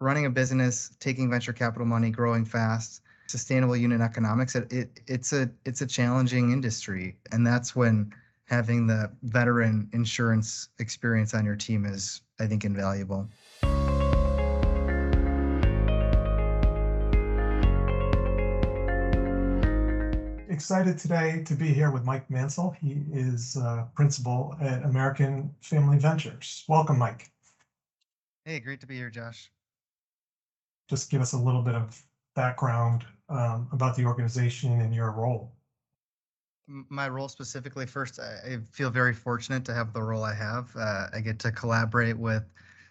running a business, taking venture capital money, growing fast, sustainable unit economics, it's a challenging industry. And that's when having the veteran insurance experience on your team is, I think, invaluable. Excited today to be here with Mike Mansell. He is principal at American Family Ventures. Welcome, Mike. Hey, great to be here, Josh. Just give us a little bit of background about the organization and your role. My role specifically, first, I feel very fortunate to have the role I have. I get to collaborate with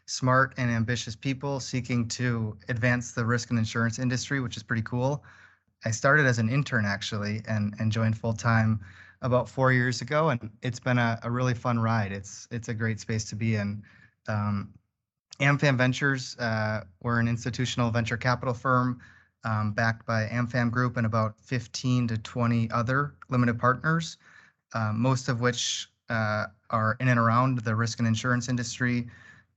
smart and ambitious people seeking to advance the risk and insurance industry, which is pretty cool. I started as an intern, actually, and joined full-time about 4 years ago, and it's been a really fun ride. It's a great space to be in. AmFam Ventures, we're an institutional venture capital firm backed by AmFam Group and about 15 to 20 other limited partners, most of which are in and around the risk and insurance industry.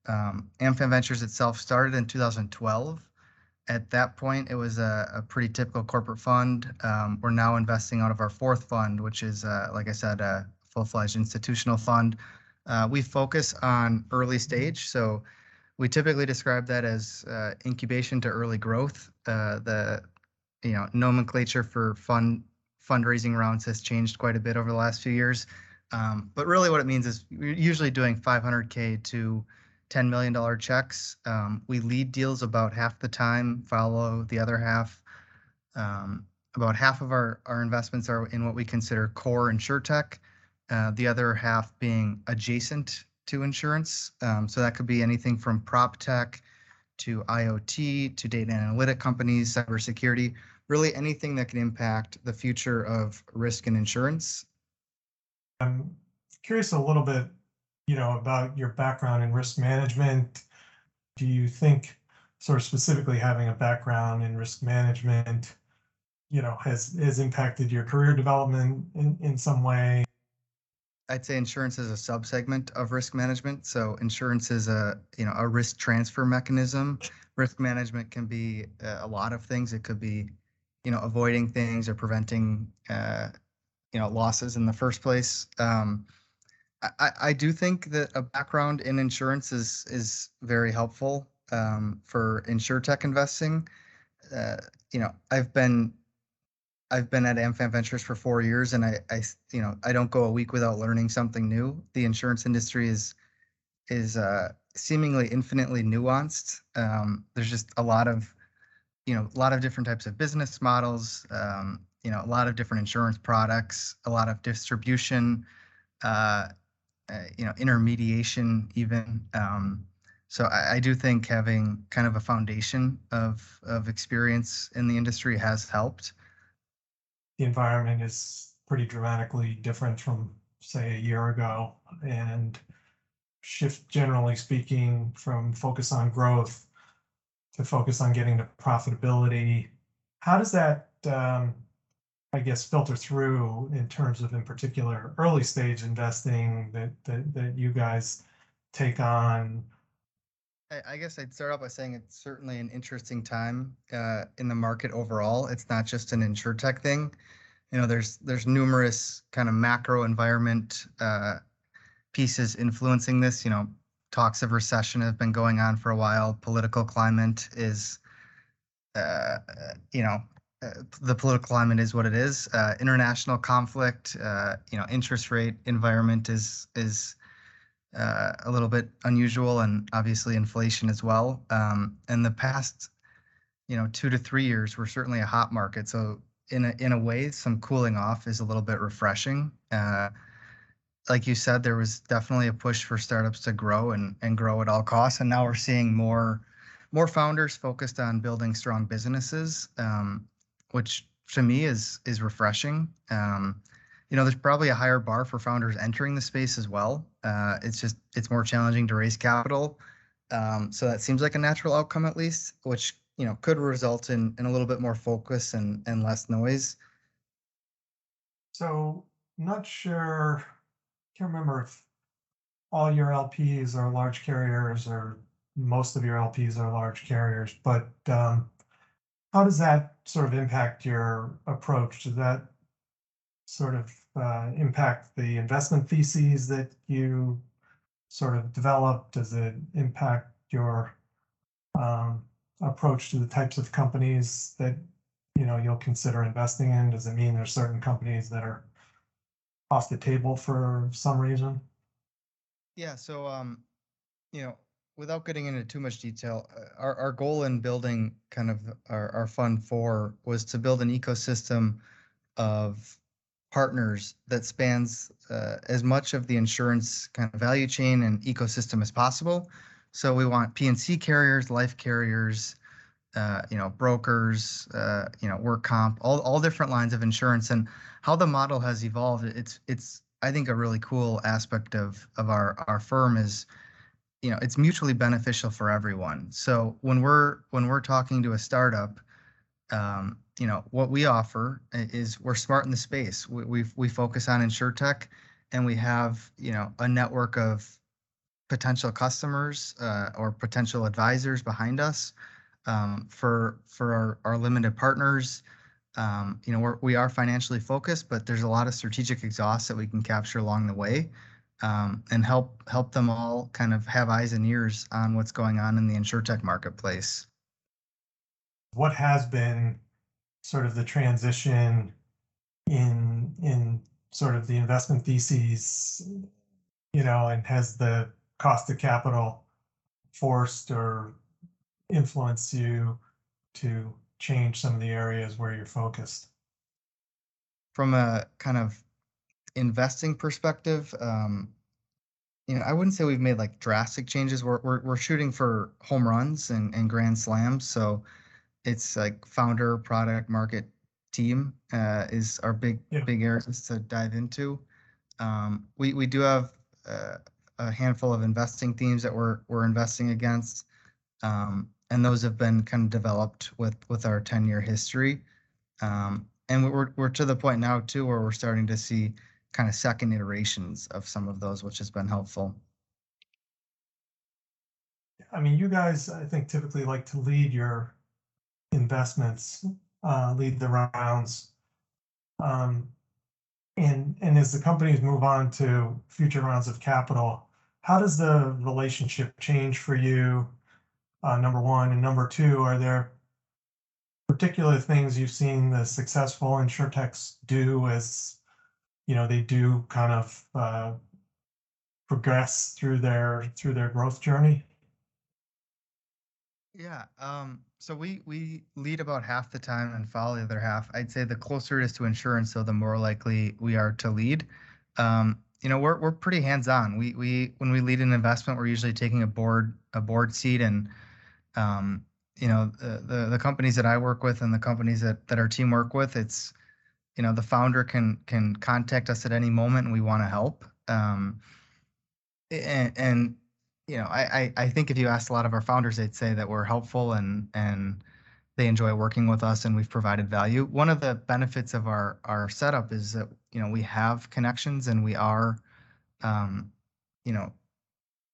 AmFam Ventures itself started in 2012. At that point, it was a pretty typical corporate fund. We're now investing out of our fourth fund, which is, like I said, a full-fledged institutional fund. We focus on early stage, so we typically describe that as incubation to early growth. The nomenclature for fundraising rounds has changed quite a bit over the last few years, but really what it means is we're usually doing $500K to $10 million checks. We lead deals about half the time, follow the other half. About half of our investments are in what we consider core InsurTech, the other half being adjacent to insurance. So that could be anything from prop tech to IoT to data analytic companies, cybersecurity, really anything that can impact the future of risk and insurance. I'm curious a little bit about your background in risk management. Do you think sort of specifically having a background in risk management, has impacted your career development in some way? I'd say insurance is a subsegment of risk management. So insurance is a risk transfer mechanism. Risk management can be a lot of things. It could be, avoiding things or preventing, losses in the first place. I do think that a background in insurance is very helpful for InsurTech investing. I've been at AmFam Ventures for 4 years, and I don't go a week without learning something new. The insurance industry is seemingly infinitely nuanced. There's just a lot of different types of business models. A lot of different insurance products, a lot of distribution. Intermediation even. So I do think having kind of a foundation of experience in the industry has helped. The environment is pretty dramatically different from, say, a year ago, and shift, generally speaking, from focus on growth to focus on getting to profitability. How does that filter through in terms of, in particular, early stage investing that you guys take on? I guess I'd start off by saying it's certainly an interesting time in the market overall. It's not just an InsurTech thing. There's numerous kind of macro environment pieces influencing this. Talks of recession have been going on for a while. Political climate is, the political climate is what it is. International conflict, interest rate environment is a little bit unusual, and obviously inflation as well. And the past, 2 to 3 years were certainly a hot market. So in a way, some cooling off is a little bit refreshing. Like you said, there was definitely a push for startups to grow and grow at all costs, and now we're seeing more founders focused on building strong businesses. Which to me is refreshing. There's probably a higher bar for founders entering the space as well. It's more challenging to raise capital. So that seems like a natural outcome, at least, which, could result in a little bit more focus and less noise. So not sure, can't remember if all your LPs are large carriers or most of your LPs are large carriers, but how does that sort of impact your approach? Does that sort of impact the investment theses that you sort of develop? Does it impact your approach to the types of companies that you'll consider investing in? Does it mean there's certain companies that are off the table for some reason? Yeah. So, without getting into too much detail, our goal in building kind of our fund four was to build an ecosystem of partners that spans as much of the insurance kind of value chain and ecosystem as possible. So we want P&C carriers, life carriers, brokers, work comp, all different lines of insurance. And how the model has evolved, it's I think a really cool aspect of our firm is, it's mutually beneficial for everyone. So when we're talking to a startup, what we offer is we're smart in the space. We focus on InsurTech, and we have a network of potential customers or potential advisors behind us. For our limited partners, we are financially focused, but there's a lot of strategic exhaust that we can capture along the way, and help them all kind of have eyes and ears on what's going on in the InsurTech marketplace. What has been sort of the transition in sort of the investment theses, and has the cost of capital forced or influence you to change some of the areas where you're focused? From a kind of investing perspective, I wouldn't say we've made like drastic changes. We're shooting for home runs and grand slams. So it's like founder, product, market, team is our big areas to dive into. We do have a handful of investing themes that we're investing against. And those have been kind of developed with our 10-year history. And we're to the point now, too, where we're starting to see kind of second iterations of some of those, which has been helpful. I mean, you guys, I think, typically like to lead your investments, lead the rounds. And as the companies move on to future rounds of capital, how does the relationship change for you? Number one, and number two, are there particular things you've seen the successful InsurTechs do as they do kind of progress through their growth journey? Yeah, so we lead about half the time and follow the other half. I'd say the closer it is to insurance, so the more likely we are to lead. We're pretty hands on. We when we lead an investment, we're usually taking a board seat and. The companies that I work with and the companies that our team work with, it's, the founder can contact us at any moment and we want to help. I think if you asked a lot of our founders, they'd say that we're helpful and they enjoy working with us and we've provided value. One of the benefits of our setup is that, we have connections and we are,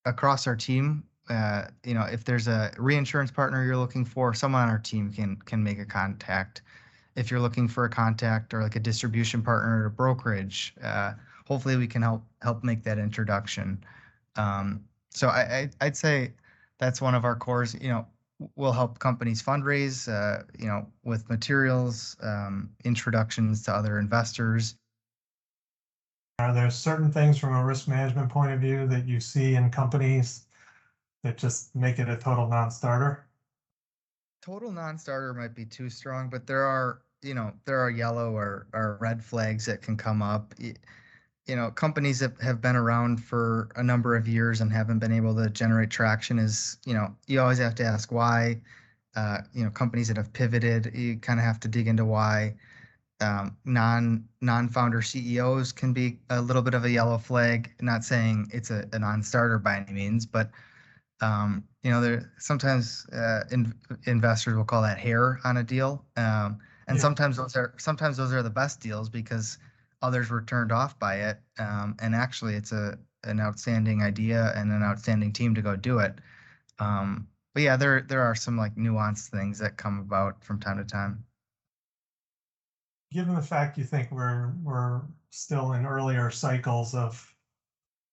across our team. If there's a reinsurance partner you're looking for, someone on our team can make a contact. If you're looking for a contact or like a distribution partner or a brokerage, hopefully we can help make that introduction. So I'd say that's one of our cores. We'll help companies fundraise, with materials, introductions to other investors. Are there certain things from a risk management point of view that you see in companies that just make it a total non-starter? Total non-starter might be too strong, but there are yellow or red flags that can come up. Companies that have been around for a number of years and haven't been able to generate traction is, you always have to ask why. Companies that have pivoted, you kind of have to dig into why. Non-founder CEOs can be a little bit of a yellow flag, not saying it's a non-starter by any means, but there sometimes investors will call that hair on a deal, and sometimes those are the best deals because others were turned off by it, and actually it's an outstanding idea and an outstanding team to go do it. But yeah, there are some like nuanced things that come about from time to time. Given the fact you think we're still in earlier cycles of,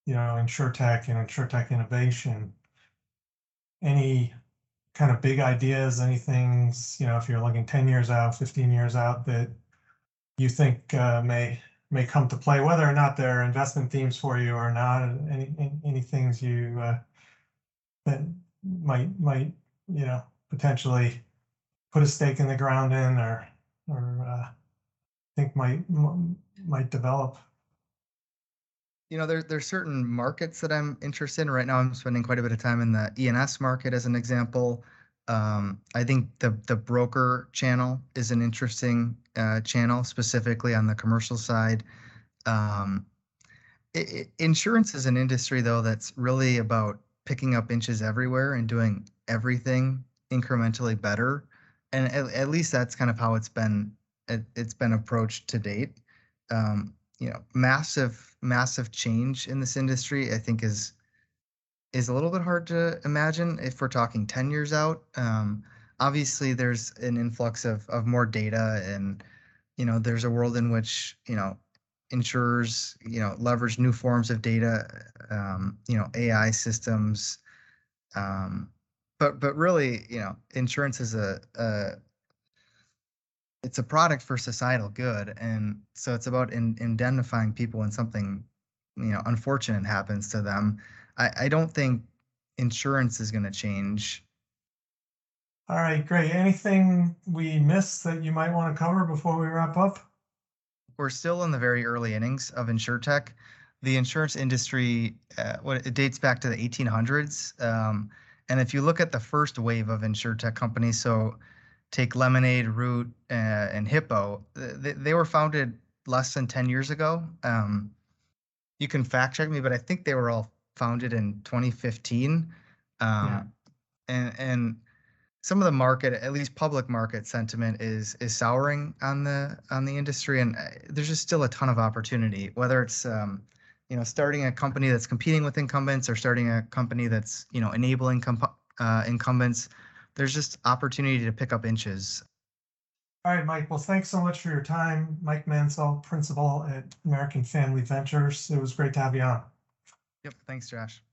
you know, InsurTech and InsurTech innovation, any kind of big ideas, anything, you know, if you're looking 10 years out, 15 years out, that you think may come to play, whether or not they're investment themes for you or not, any things you that might, you know, potentially put a stake in the ground in, or think might develop? You know, there's certain markets that I'm interested in right now. I'm spending quite a bit of time in the E&S market, as an example. I think the broker channel is an interesting channel, specifically on the commercial side. Insurance is an industry, though, that's really about picking up inches everywhere and doing everything incrementally better. And at least that's kind of how it's been approached to date. You know, massive change in this industry, I think, is a little bit hard to imagine if we're talking 10 years out. Obviously, there's an influx of more data, and, you know, there's a world in which, you know, insurers, you know, leverage new forms of data, you know, AI systems. But really, you know, insurance is a product for societal good. And so it's about indemnifying people when something, you know, unfortunate happens to them. I don't think insurance is going to change. All right, great. Anything we missed that you might want to cover before we wrap up? We're still in the very early innings of InsurTech. The insurance industry, it dates back to the 1800s. And if you look at the first wave of InsurTech companies, so take Lemonade, Root, and Hippo, they were founded less than 10 years ago. You can fact check me, but I think they were all founded in 2015. Yeah. And some of the market, at least public market sentiment, is souring on the industry, and there's just still a ton of opportunity, whether it's you know, starting a company that's competing with incumbents, or starting a company that's, you know, enabling incumbents. There's just opportunity to pick up inches. All right, Mike. Well, thanks so much for your time. Mike Mansell, principal at American Family Ventures. It was great to have you on. Yep. Thanks, Josh.